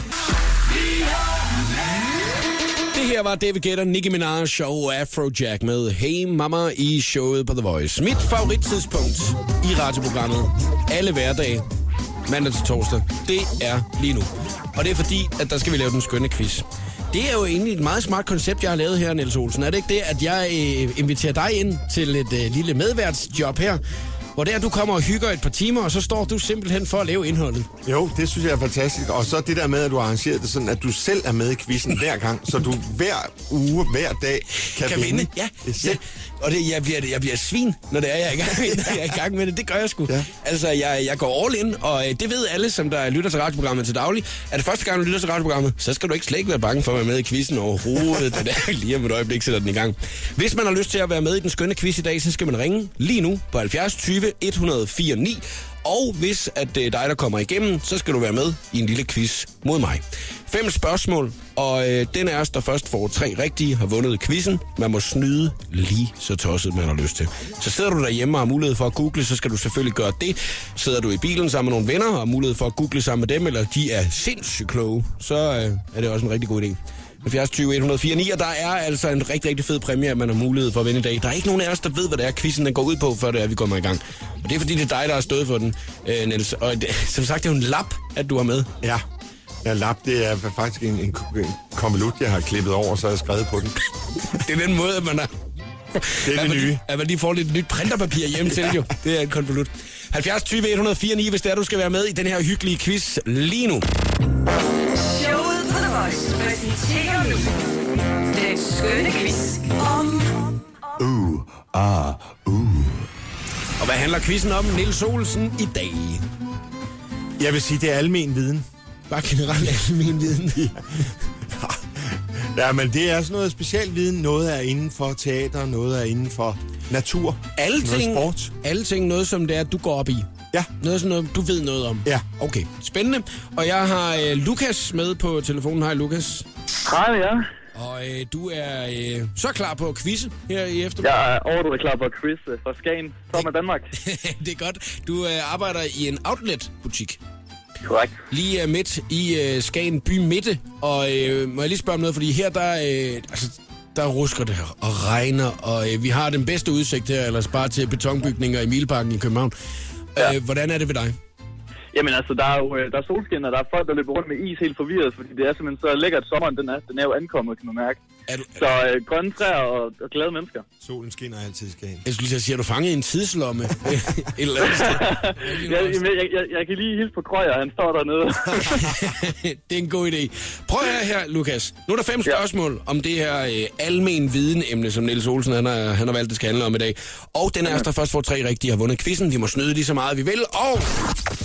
Det her var David Guetta, Nicki Minaj, show Afrojack med Hey Mama i showet på The Voice. Mit favorittidspunkt i radioprogrammet alle hverdage, mandag til torsdag, det er lige nu. Og det er fordi, at der skal vi lave den skønne quiz. Det er jo egentlig et meget smart koncept, jeg har lavet her, Niels Olsen. Er det ikke det, at jeg inviterer dig ind til et lille medværtsjob her, hvor der du kommer og hygger et par timer, og så står du simpelthen for at lave indholdet? Jo, det synes jeg er fantastisk. Og så det der med, at du har arrangeret det sådan, at du selv er med i quizzen hver gang, så du hver uge, hver dag kan vinde. Ja. Og det, jeg bliver svin, når det er, jeg er i gang med det. Det gør jeg sgu. Ja. Altså, jeg går all in, og det ved alle, som der lytter til radioprogrammet til daglig. Er det første gang, du lytter til radioprogrammet, så skal du ikke slet ikke være bange for at være med i quizzen overhovedet. Det er lige om et øjeblik, sætter den i gang. Hvis man har lyst til at være med i den skønne quiz i dag, så skal man ringe lige nu på 70 20 104 9. Og hvis at det er dig, der kommer igennem, så skal du være med i en lille quiz mod mig. 5 spørgsmål, og den af os, der først får 3 rigtige, har vundet quizzen. Man må snyde lige så tosset, man har lyst til. Så sidder du derhjemme og har mulighed for at google, så skal du selvfølgelig gøre det. Sidder du i bilen sammen med nogle venner og har mulighed for at google sammen med dem, eller de er sindssygt kloge, så er det også en rigtig god idé. 70 20 104 9, og der er altså en rigtig, rigtig fed præmie, at man har mulighed for at vinde i dag. Der er ikke nogen af os, der ved, hvad det er, quizzen den går ud på, før det er, vi kommer i gang. Og det er fordi, det er dig, der har stået for den, Niels. Og det, som sagt, det er jo en lap, at du har med. Ja, lap, det er faktisk en konvolut, jeg har klippet over, så jeg har skrevet på den. Det er den måde, at man har... Det er det nye. At man lige får lidt nyt printerpapir hjem til, jo. Det er en konvolut. 70 20 104 9, hvis det er, du skal være med i den her hyggelige quiz lige nu. Præsenterer nu den skønne quiz om... Hvad handler quizzen om, Niels Olsen, i dag? Jeg vil sige, det er almen viden. Bare generelt almen viden. Ja, men det er sådan noget speciel viden. Noget er inden for teater, noget er inden for natur, alting, noget sport. Alting, noget som det er, du går op i. Ja. Noget sådan noget, du ved noget om. Ja. Okay, spændende. Og jeg har Lukas med på telefonen. Hej, Lukas. Hej, ja. Og du er så klar på at quizze her i eftermiddag. Jeg er overhovedet klar på at quizze fra Skagen, fra Danmark. Det er godt. Du arbejder i en outlet-butik. Korrekt. Lige midt i Skagen by Midte. Og må jeg lige spørge om noget, fordi her der rusker det her og regner, og vi har den bedste udsigt her, ellers bare til betonbygninger i Mileparken i København. Ja. Hvordan er det ved dig? Jamen altså, der er jo solskin, og der er folk, der løber rundt med is helt forvirret, fordi det er simpelthen så lækkert, sommeren den er jo ankommet, kan man mærke. Så grønne træer og glade mennesker. Solen skinner altid i Skagen. Jeg skulle lige sige, at du fangede en tidslomme et eller andet sted. Jeg kan lige hilse på Krøyer, han står dernede. Det er en god idé. Prøv at her, Lukas. Nu er der 5 spørgsmål om det her almen viden-emne, som Niels Olsen han har valgt, det skal handle om i dag. Og den er der først får 3 rigtige har vundet quizzen. Vi må snyde lige så meget, vi vil. Og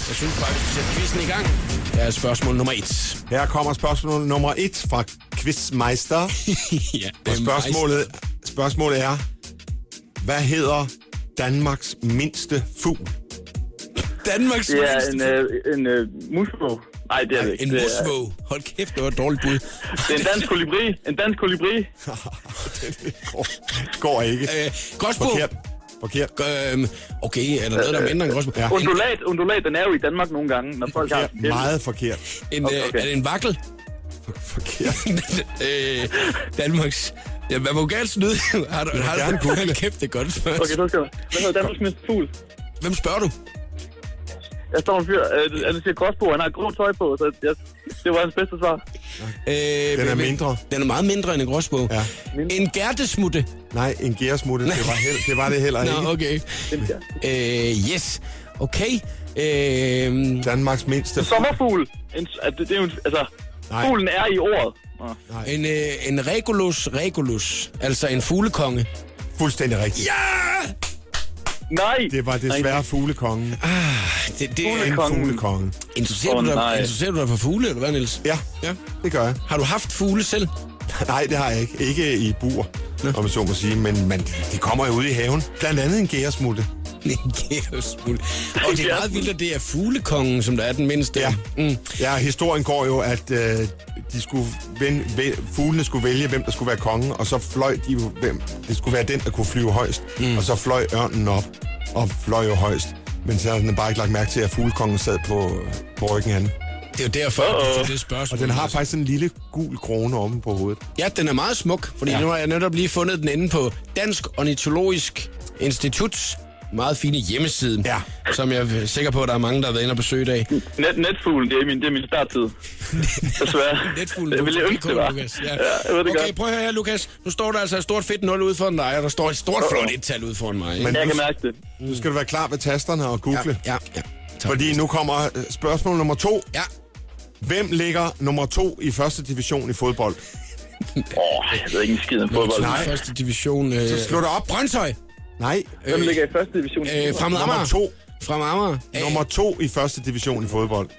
jeg synes faktisk, vi sætter quizzen i gang. Her er spørgsmål nummer 1. Her kommer spørgsmål nummer 1 fra Quizmeister. Ja, og spørgsmålet er, hvad hedder Danmarks mindste fugl? Danmarks mindste fugl? Det er en musvåg. Nej, det er det ikke. En musvåg. Hold kæft, det var et dårligt bud. Det er en dansk kolibri. En dansk kolibri. Det går ikke. Gråsbog. Forkert. Okay, er der noget, der er mindre end gråsbog? Ja. Undulat, den er jo i Danmark nogle gange, når folk har... Meget forkert. Er det en vakkel? Forkert. Danmarks... Ja, man må jo gerne snyde. Har du gerne googlet. Kæft, det godt først. Okay, så skal du. Hvad hedder Danmarks mindste fugl? Hvem spørger du? Jeg står en fyr. Han siger gråsbog. Han har grå tøj på, så det var hans bedste svar. Den er mindre. Den er meget mindre end en gråsbog. Ja. En gærdesmutte. Nej, en gærdesmutte. Det var det heller ikke. Nå, okay. Yes. Okay. Danmarks mindste... En sommerfugl. Det er jo... Altså... Nej. Fuglen er i ordet. Nej. En regulus, altså en fuglekonge. Fuldstændig rigtigt. Ja! Nej! Det var desværre fuglekongen. Fuglekongen. En fuglekonge. Interesserer du dig for fugle, eller hvad, Niels? Ja, det gør jeg. Har du haft fugle selv? Nej, det har jeg ikke. Ikke i bur, om man så må sige. Men de kommer jo ude i haven. Blandt andet en gæresmutte. Og det er meget vildt, at det er fuglekongen, som der er den mindste. Ja, historien går jo, at fuglene skulle vælge, hvem der skulle være kongen, og så fløj de jo, hvem det skulle være den, der kunne flyve højst. Og så fløj ørnen op og fløj jo højst. Men så har den bare ikke lagt mærke til, at fuglekongen sad på ryggen af den. Det er jo derfor, det er spørgsmål. Og den har faktisk en lille gul krone omme på hovedet. Ja, den er meget smuk, fordi nu har jeg netop lige fundet den inde på Dansk Ornitologisk Instituts meget fine hjemmeside, som jeg er sikker på, at der er mange, der har været inde og besøge i dag. Netfuglen, det er min starttid. Desværre. Netfuglen, det ville jeg ønske, det var. Lukas. Ja. Ja, det okay, prøv at høre her, Lukas. Nu står der altså et stort fedt 0 ude foran dig, og der står et stort flot 1-tal ude foran mig. Ikke? Men jeg kan mærke det. Nu skal du være klar ved tasterne og google. Ja. Fordi nu kommer spørgsmål nummer 2. Ja. Hvem ligger nummer 2 i første division i fodbold? Jeg ved ikke en skid om fodbold. Nej. Første division... Så slå dig op. Brøndshøj. Nej. Hvem ligger i første division? Fremad Amager. Fremad Amager. Nummer 2 i første division i fodbold.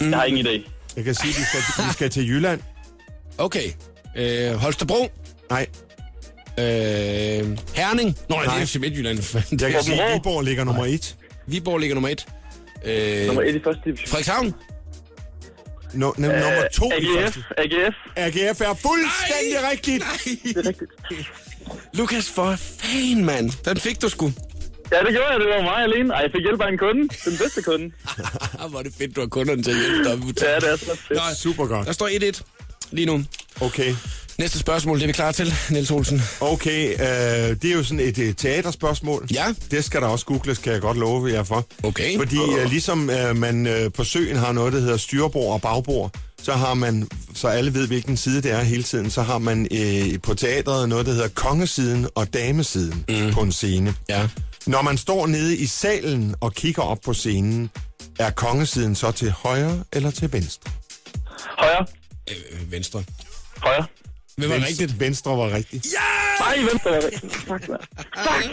Jeg har ingen idé. Jeg kan sige, at de skal til Jylland. Okay. Holstebro? Nej. Herning? Nej, det er FC Midtjylland. Jeg kan sige, at Viborg ligger nummer 1. Viborg ligger nummer 1. Nummer 1 i første division. Frederikshavn? Nummer 2 i første. AGF er fuldstændig rigtigt. Det er rigtigt. Lukas, for fan, mand. Den fik du sgu. Ja, det gjorde jeg. Det var mig alene. Jeg fik hjælp af en kunde. Den bedste kunde. Hvor er det fedt, du har kunderne til at hjælpe dig. Ja, det er så fedt. Super godt. Der står 1-1 lige nu. Okay. Næste spørgsmål, det er vi klar til, Niels Olsen. Okay, det er jo sådan et teaterspørgsmål. Ja. Det skal der også googles, kan jeg godt love jer for. Okay. Fordi ligesom man på søen har noget, der hedder styrbord og bagbord, så har man, så alle ved, hvilken side det er hele tiden, så har man på teateret noget, der hedder kongesiden og damesiden på en scene. Ja. Når man står nede i salen og kigger op på scenen, er kongesiden så til højre eller til venstre? Højre. Venstre. Højre. Hvem var rigtigt? Venstre var rigtigt. Ja! Nej, Venstre var rigtigt. Fuck, man. Fuck!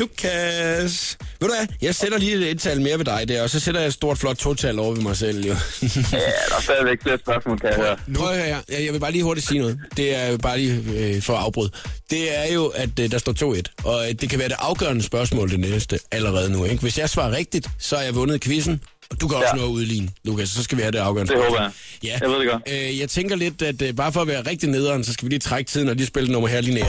Lukas. Ved du hvad? Jeg sætter lige et tal mere ved dig der, og så sætter jeg et stort, flot total over ved mig selv, jo. Ja, der er stadigvæk flere spørgsmål, kan jeg høre. Nu er jeg her. Jeg vil bare lige hurtigt sige noget. Det er bare lige for afbrud. Det er jo, at der står 2-1, og det kan være det afgørende spørgsmål, det næste, allerede nu, ikke? Hvis jeg svarer rigtigt, så har jeg vundet quizzen. Og du kan også nå at udligne, Lukas, så skal vi have det afgørende. Det håber jeg. Ja. Jeg ved det godt. Jeg tænker lidt, at bare for at være rigtig nederen, så skal vi lige trække tiden og lige spille nummer her lige ned.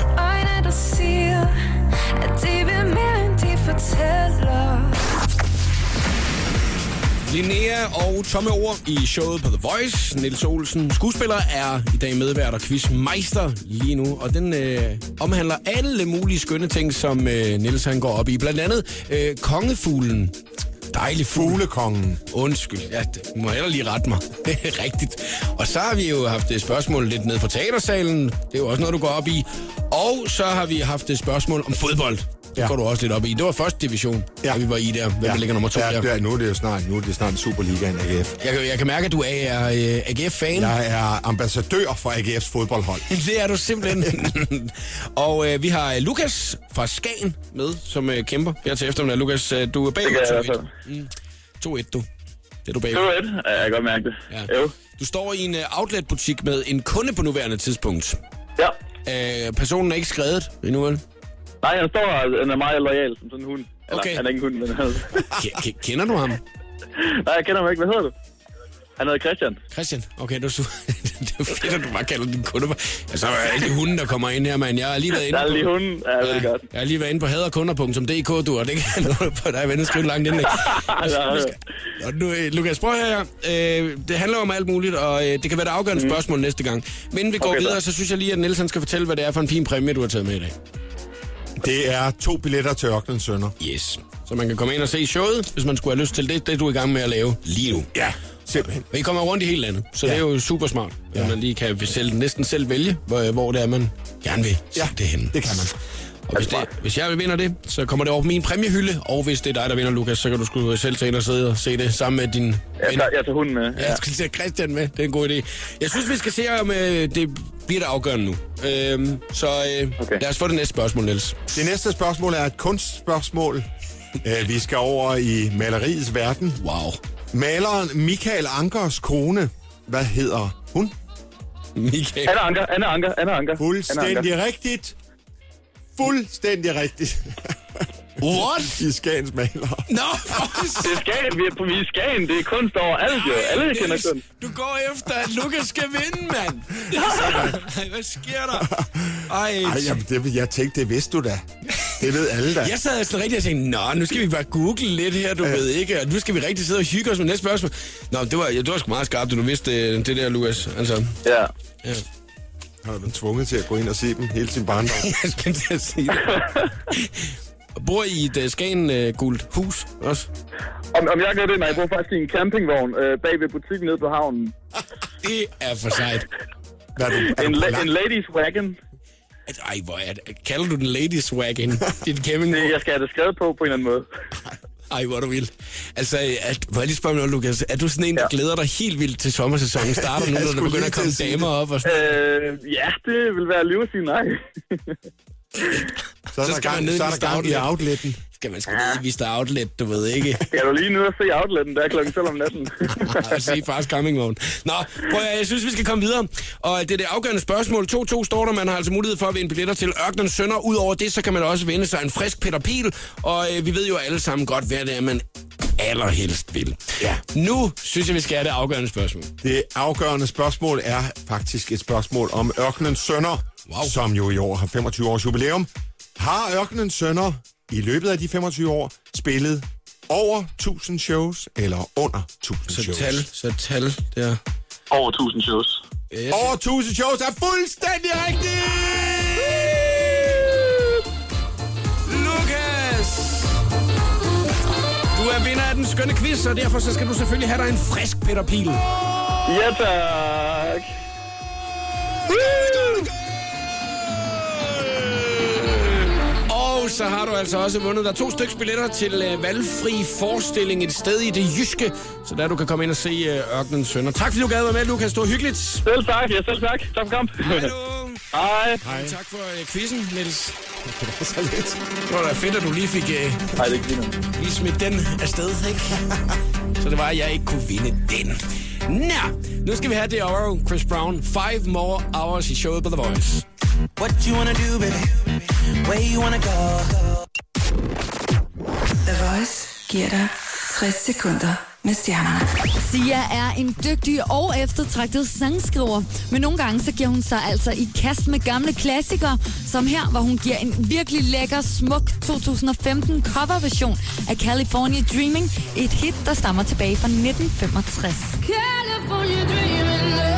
Linnea og tomme ord i showet på The Voice. Niels Olsen, skuespiller, er i dag medvært og quizmeister lige nu. Og den omhandler alle mulige skønne ting, som Niels han går op i. Blandt andet kongefuglen. Dejlig fuglekongen. Undskyld, ja, du må heller lige rette mig. Det er rigtigt. Og så har vi jo haft et spørgsmål lidt ned fra teatersalen. Det er jo også noget, du går op i. Og så har vi haft et spørgsmål om fodbold. Det går du også lidt op i. Det var første division, da vi var i der. Hvem ligger nummer 2 der? Ja, nu er det jo snart, Superligaen AGF. Jeg kan mærke, at du er AGF-fan. Jeg er ambassadør for AGF's fodboldhold. Det er du simpelthen. Og vi har Lukas fra Skagen med, som kæmper her til eftermiddag. Lukas, du er bag 2-1. 2-1, du. Det er du bag. 2-1? Ja, jeg kan godt mærke det. Ja. Du står i en outlet-butik med en kunde på nuværende tidspunkt. Ja. Personen er ikke skredet endnu, vel? Nej, han står og han er meget lojal som sådan en hund. Eller, okay. Han er ikke en hund, men han Kender du ham? Nej, jeg kender ham ikke. Hvad hedder du? Han hedder Christian. Christian? Okay, du det er fedt, at du bare kalder din kunde. Altså, er alle de hunde, der kommer ind her, mand. Jeg har lige været inde på... Der er lige hunden. Ja, det er godt. Jeg har lige været inde på haderkunder.dk, du, og det kan jeg på dig, venner, skrive langt indlæg. Lukas, prøv her. Det handler om alt muligt, og det kan være det afgørende spørgsmål næste gang. Men inden vi går videre, så synes jeg lige, at Niels skal fortælle, hvad det er for en fin præmie, du har taget med i dag. Det er 2 billetter til Ørkenens Sønner. Yes. Så man kan komme ind og se showet, hvis man skulle have lyst til det. Det er du i gang med at lave lige nu. Ja, simpelthen. Og I kommer rundt i hele landet, så det er jo super smart. Ja. At man lige kan næsten selv vælge, hvor det er, man gerne vil se det henne. Det kan man. Og hvis jeg vinder det, så kommer det over på min præmiehylde. Og hvis det er dig, der vinder, Lukas, så kan du sgu selv tage ind og sidde og se det sammen med din... Jeg tager hunden med. Ja. Jeg skal tage Christian med. Det er en god idé. Jeg synes, vi skal se, om det bliver der afgørende nu. Okay. Lad os få det næste spørgsmål, Niels. Det næste spørgsmål er et kunstspørgsmål. Vi skal over i maleriets verden. Wow. Maleren Michael Ankers kone. Hvad hedder hun? Michael. Anna Anker. Fuldstændig rigtigt. Fuldstændig rigtigt. What? I Skagens malere. No, det er Skagen, vi er Skagen. Det er kunst over alt, jo. Alle kender kunst. Du går efter, at Lukas skal vinde, mand. Ej, hvad sker der? Jeg tænkte, det vidste du da. Det ved alle da. Jeg sad sådan rigtig og tænkte, nå, nu skal vi bare google lidt her, du ved ikke. Og nu skal vi rigtig sidde og hygge os med næste spørgsmål. Nå, det var sgu meget skarpt, du vidste det der, Lukas. Altså. Ja. Har man tvunget til at gå ind og se dem hele sin barndom? Jeg skal ikke sige det. Bor I et Skagen-gult hus også? Om jeg gør det? Nej, jeg bor faktisk i en campingvogn bag ved butikken nede på havnen. Det er for sejt. En ladies wagon. Ej, hvor er det? Kalder du den ladies wagon? Din campingvogn? Jeg skal have det skrevet på en eller anden måde. Ej, hvor du vil. Altså, må jeg lige spørge noget, Lukas? Er du sådan en, der glæder dig helt vildt til sommersæsonen? Starter nu, når der begynder at komme damer op og sådan det vil være at lyve at sige nej. Så skal man ned i outletten. Skal man ned i Vista Outlet, du ved ikke. Ja, du lige nu at se outletten, der er klokken 12 om natten. Og se fars campingvogn. Nå, prøv at, jeg synes, vi skal komme videre. Og det er det afgørende spørgsmål. 2-2 står der, man har altså mulighed for at vinde billetter til Ørkenens Sønner. Udover det, så kan man også vinde sig en frisk Peter Piel. Og vi ved jo alle sammen godt, hvad det er, man allerhelst vil. Ja. Nu synes jeg, vi skal have det afgørende spørgsmål. Det afgørende spørgsmål er faktisk et spørgsmål om Ørkenens Sønner. Wow. Som jo i år har 25 års jubilæum. Har Ørkenens Sønner i løbet af de 25 år spillet over 1000 shows eller under 1000 shows? Så tal der. Over 1000 shows. Yes. Over 1000 shows er fuldstændig rigtigt! Lukas! Du er vinder af den skønne quiz, og derfor så skal du selvfølgelig have dig en frisk Peter Piel. Ja, tak. så har du altså også vundet der 2 styks billetter til valgfri forestilling et sted i det jyske, så der du kan komme ind og se Ørkenens Sønner. Tak fordi du gad være med, Lukas. Det var hyggeligt. Selv tak. Ja, selv tak. Tak for kamp. Hej du. Hej. Hej. Tak for quizzen, Niels. Det var så lidt. Det var da fedt, at du lige fik lige smidt den afsted, ikke? Så det var, at jeg ikke kunne vinde den. Nå, nu skal vi have det over Chris Brown. 5 more hours i showet på The Voice. What you wanna do, baby? Where you wanna go? The Voice giver dig 60 sekunder med stjernerne. Sia er en dygtig og eftertragtet sangskriver, men nogle gange så giver hun sig altså i kast med gamle klassikere, som her, hvor hun giver en virkelig lækker, smuk 2015 coverversion af California Dreaming, et hit, der stammer tilbage fra 1965. California Dreaming, love.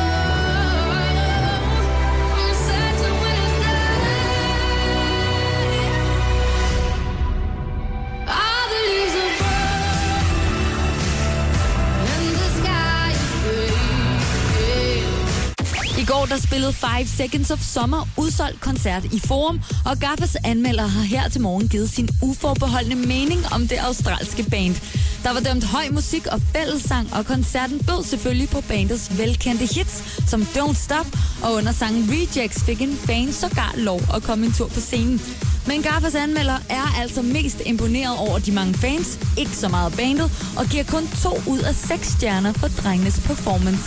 I går der spillede 5 Seconds of Summer udsolgt koncert i Forum, og Gaffas anmelder har her til morgen givet sin uforbeholdne mening om det australske band. Der var dømt høj musik og fællessang, og koncerten bød selvfølgelig på bandets velkendte hits som Don't Stop, og under sangen Rejects fik en fan sågar lov at komme en tur på scenen. Men Gaffas anmelder er altså mest imponeret over de mange fans, ikke så meget bandet, og giver kun 2 ud af 6 stjerner for drengenes performance.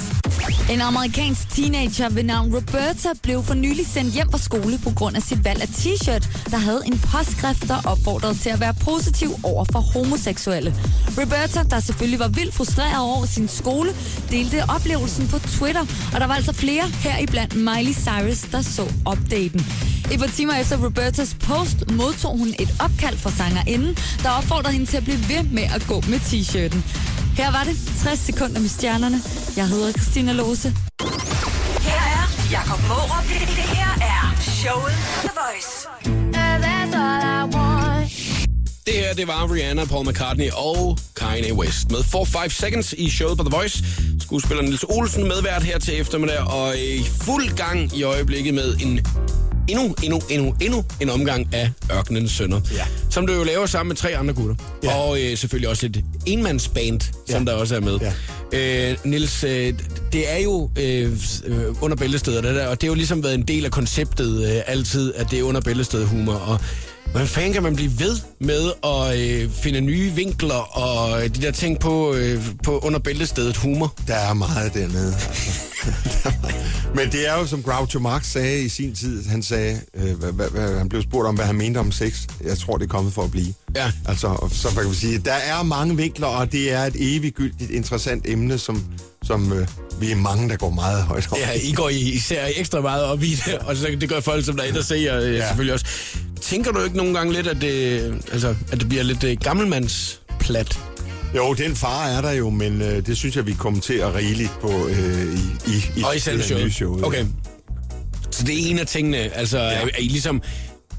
En amerikansk teenager ved navn Roberta blev for nylig sendt hjem fra skole på grund af sit valg af t-shirt, der havde en påskrift, der opfordrede til at være positiv over for homoseksuelle. Roberta, der selvfølgelig var vildt frustreret over sin skole, delte oplevelsen på Twitter, og der var altså flere, heriblandt Miley Cyrus, der så opdateringen. Et par timer efter Robertas post modtog hun et opkald fra sangerinden, der opfordrede hende til at blive ved med at gå med t-shirten. Her var det 60 sekunder med stjernerne. Jeg hedder Christina Lose. Her er Jakob Mårup. Det her er showet The Voice. Det her, det var Rihanna, Paul McCartney og Kanye West med 4-5 Seconds i showet på The Voice. Skuespiller Niels Olsen medvært her til eftermiddag og i fuld gang i øjeblikket med en endnu en omgang af Ørkenens Sønner. Ja. Som du jo laver sammen med 3 andre gutter. Ja. Og selvfølgelig også lidt enmandsband, som der også er med. Ja. Niels, det er jo under bæltestedet, det der, og det har jo ligesom været en del af konceptet altid, at det er under bæltestedet humor. Og hvordan fanden kan man blive ved med at finde nye vinkler og de der ting på under bæltestedet humor? Der er meget dernede. Men det er jo, som Groucho Marx sagde i sin tid, han sagde, han blev spurgt om, hvad han mente om sex. Jeg tror, det er kommet for at blive. Ja. Altså, så kan vi sige, der er mange vinkler, og det er et eviggyldigt interessant emne, som vi er mange, der går meget højt op. Ja, I går især ekstra meget op i det, og så det gør folk, som der ender ser selvfølgelig også. Tænker du ikke nogle gange lidt, at det bliver lidt gammelmandsplat? Jo, den far er der jo, men det synes jeg, vi kommenterer rigeligt på i selve showet. Okay. Så det er en af tingene, altså er I ligesom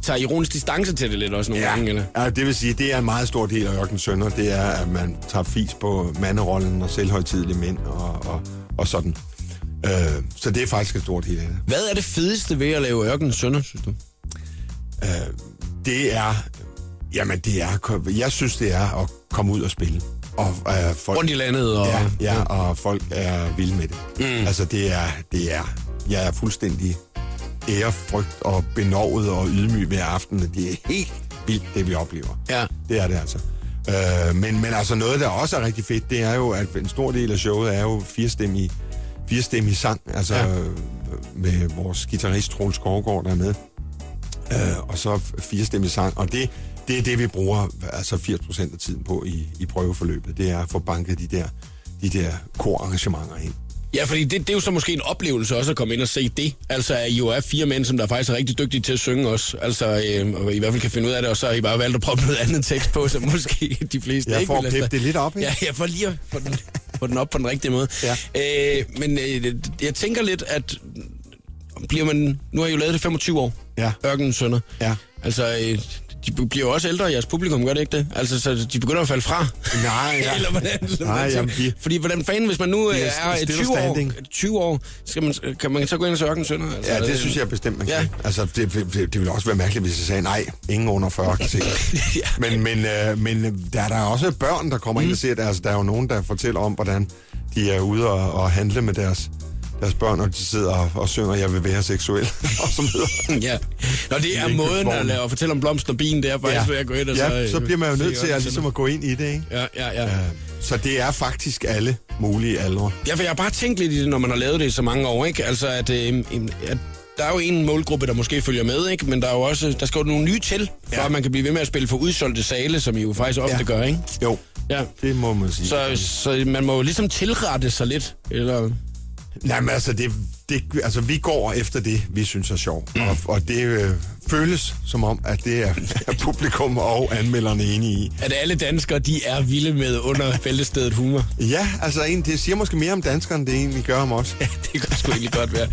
tager ironisk distance til det lidt også nogle gange, eller? Ja, det vil sige, det er en meget stor del af Ørkenens Sønner, det er, at man tager fis på manderollen og selvhøjtidelige mænd og sådan. Så det er faktisk et stort del af det. Hvad er det fedeste ved at lave Ørkenens Sønner, synes du? Jeg synes, det er at komme ud og spille. Rundt i landet. Og... Ja, og folk er vilde med det. Mm. Altså, jeg er fuldstændig ærefrygt og benovet og ydmyg hver aften. Det er helt vildt, det vi oplever. Ja. Det er det altså. Men altså, noget, der også er rigtig fedt, det er jo, at en stor del af showet er jo firestemmig sang. Altså, med vores guitarist Trond Skorgård, der er med. Og så firestemmig sang, og det er det, vi bruger altså 80% af tiden på i prøveforløbet. Det er at få banket de der korarrangementer ind. Ja, fordi det er jo så måske en oplevelse også at komme ind og se det. Altså, I jo er 4 mænd, som der faktisk er rigtig dygtige til at synge også. Altså, og i hvert fald kan finde ud af det, og så har I bare valgt at prøve noget andet tekst på, som måske de fleste ikke vil. Jeg får det lidt op, ikke? Ja, jeg får lige at få den op på den rigtige måde. Ja. Men jeg tænker lidt, at nu har I jo lavet det 25 år, Ørkenens Sønner. Ja. Altså, de bliver også ældre, jeres publikum, gør det ikke det? Altså, så de begynder at falde fra. Nej, ja. Eller hvordan? Nej, jamen, de... Fordi hvordan fanden, hvis man nu er 20 år, skal man, kan man så gå ind i Ørkenens Sønner? Altså, ja, det synes jeg bestemt, man kan. Ja. Altså, det ville også være mærkeligt, hvis jeg sagde, nej, ingen under 40 kan se det. Ja. Men der er også børn, der kommer ind og ser det. Altså, der er jo nogen, der fortæller om, hvordan de er ude og handle med deres børn, og de sidder og synger, jeg vil være seksuel, og så videre. Ja. Nå, det er måden at fortælle om blomsterbien, det er faktisk ved at gå ind og så... Ja, så bliver man jo nødt til at gå ind i det, ikke? Ja. Så det er faktisk alle mulige aldre. Ja, for jeg har bare tænkt lidt i det, når man har lavet det i så mange år, ikke? Altså, at der er jo en målgruppe, der måske følger med, ikke? Men der er jo også, der skal jo nogle nye til, for at man kan blive ved med at spille for udsolgte sale, som I jo faktisk ofte gør, ikke? Jo, det må man sige. Så man må jo ligesom tilrette sig lidt, eller... Nej, men altså, det, vi går efter det, vi synes er sjovt, og det føles som om, at det er publikum og anmelderne enige i. At alle danskere, de er vilde med under fællesstedet humor. Ja, altså det siger måske mere om danskere, end det egentlig gør om os. Ja, det kan sgu egentlig godt være.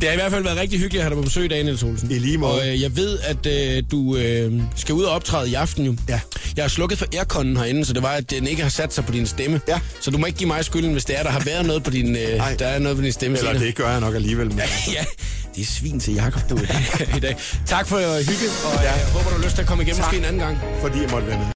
Det har i hvert fald været rigtig hyggeligt at have dig på besøg i dag, Niels Olsen. I lige måde. Og jeg ved, at du skal ud og optræde i aften jo. Ja. Jeg har slukket for airconen herinde, så det var, at den ikke har sat sig på din stemme. Ja. Så du må ikke give mig skylden, hvis der har været noget på din, der er noget på din stemme. Eller det gør jeg nok alligevel. Men... ja, det er svin til Jakob i dag. Tak for hygge, og jeg håber, du har lyst til at komme igennem måske en anden gang. Fordi jeg måtte være med.